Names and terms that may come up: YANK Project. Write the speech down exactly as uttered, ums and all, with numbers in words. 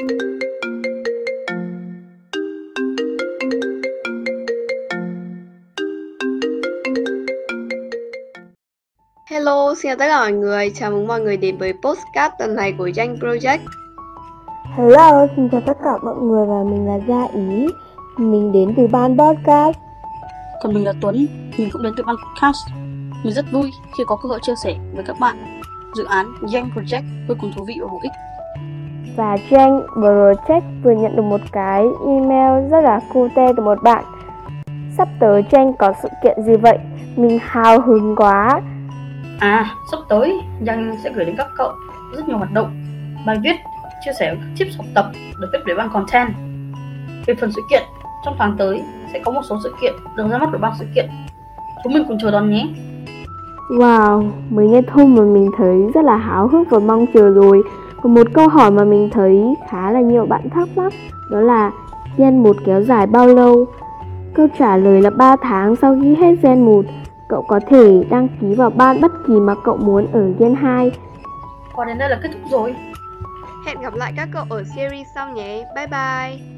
Hello, xin chào tất cả mọi người. Chào mừng mọi người đến với podcast tuần này của YANK Project. Hello, xin chào tất cả mọi người và mình là Gia Ý. Mình đến từ ban podcast. Còn mình là Tuấn, mình cũng đến từ ban podcast. Mình rất vui khi có cơ hội chia sẻ với các bạn dự án YANK Project vô cùng thú vị và hữu ích. Và YANK Project vừa nhận được một cái email rất là cute từ một bạn. Sắp tới YANK có sự kiện gì vậy? Mình hào hứng quá. À, sắp tới YANK sẽ gửi đến các cậu rất nhiều hoạt động, bài viết, chia sẻ các tips học tập được phép để ban content. Về phần sự kiện, trong tháng tới sẽ có một số sự kiện được ra mắt của ban sự kiện. Chúng mình cùng chờ đón nhé. Wow, mới nghe thông mà mình thấy rất là háo hức và mong chờ rồi. Còn một câu hỏi mà mình thấy khá là nhiều bạn thắc mắc, đó là Gen một kéo dài bao lâu? Câu trả lời là ba tháng sau khi hết Gen một. Cậu có thể đăng ký vào ban bất kỳ mà cậu muốn ở Gen hai. Còn đến đây là kết thúc rồi. Hẹn gặp lại các cậu ở series sau nhé. Bye bye.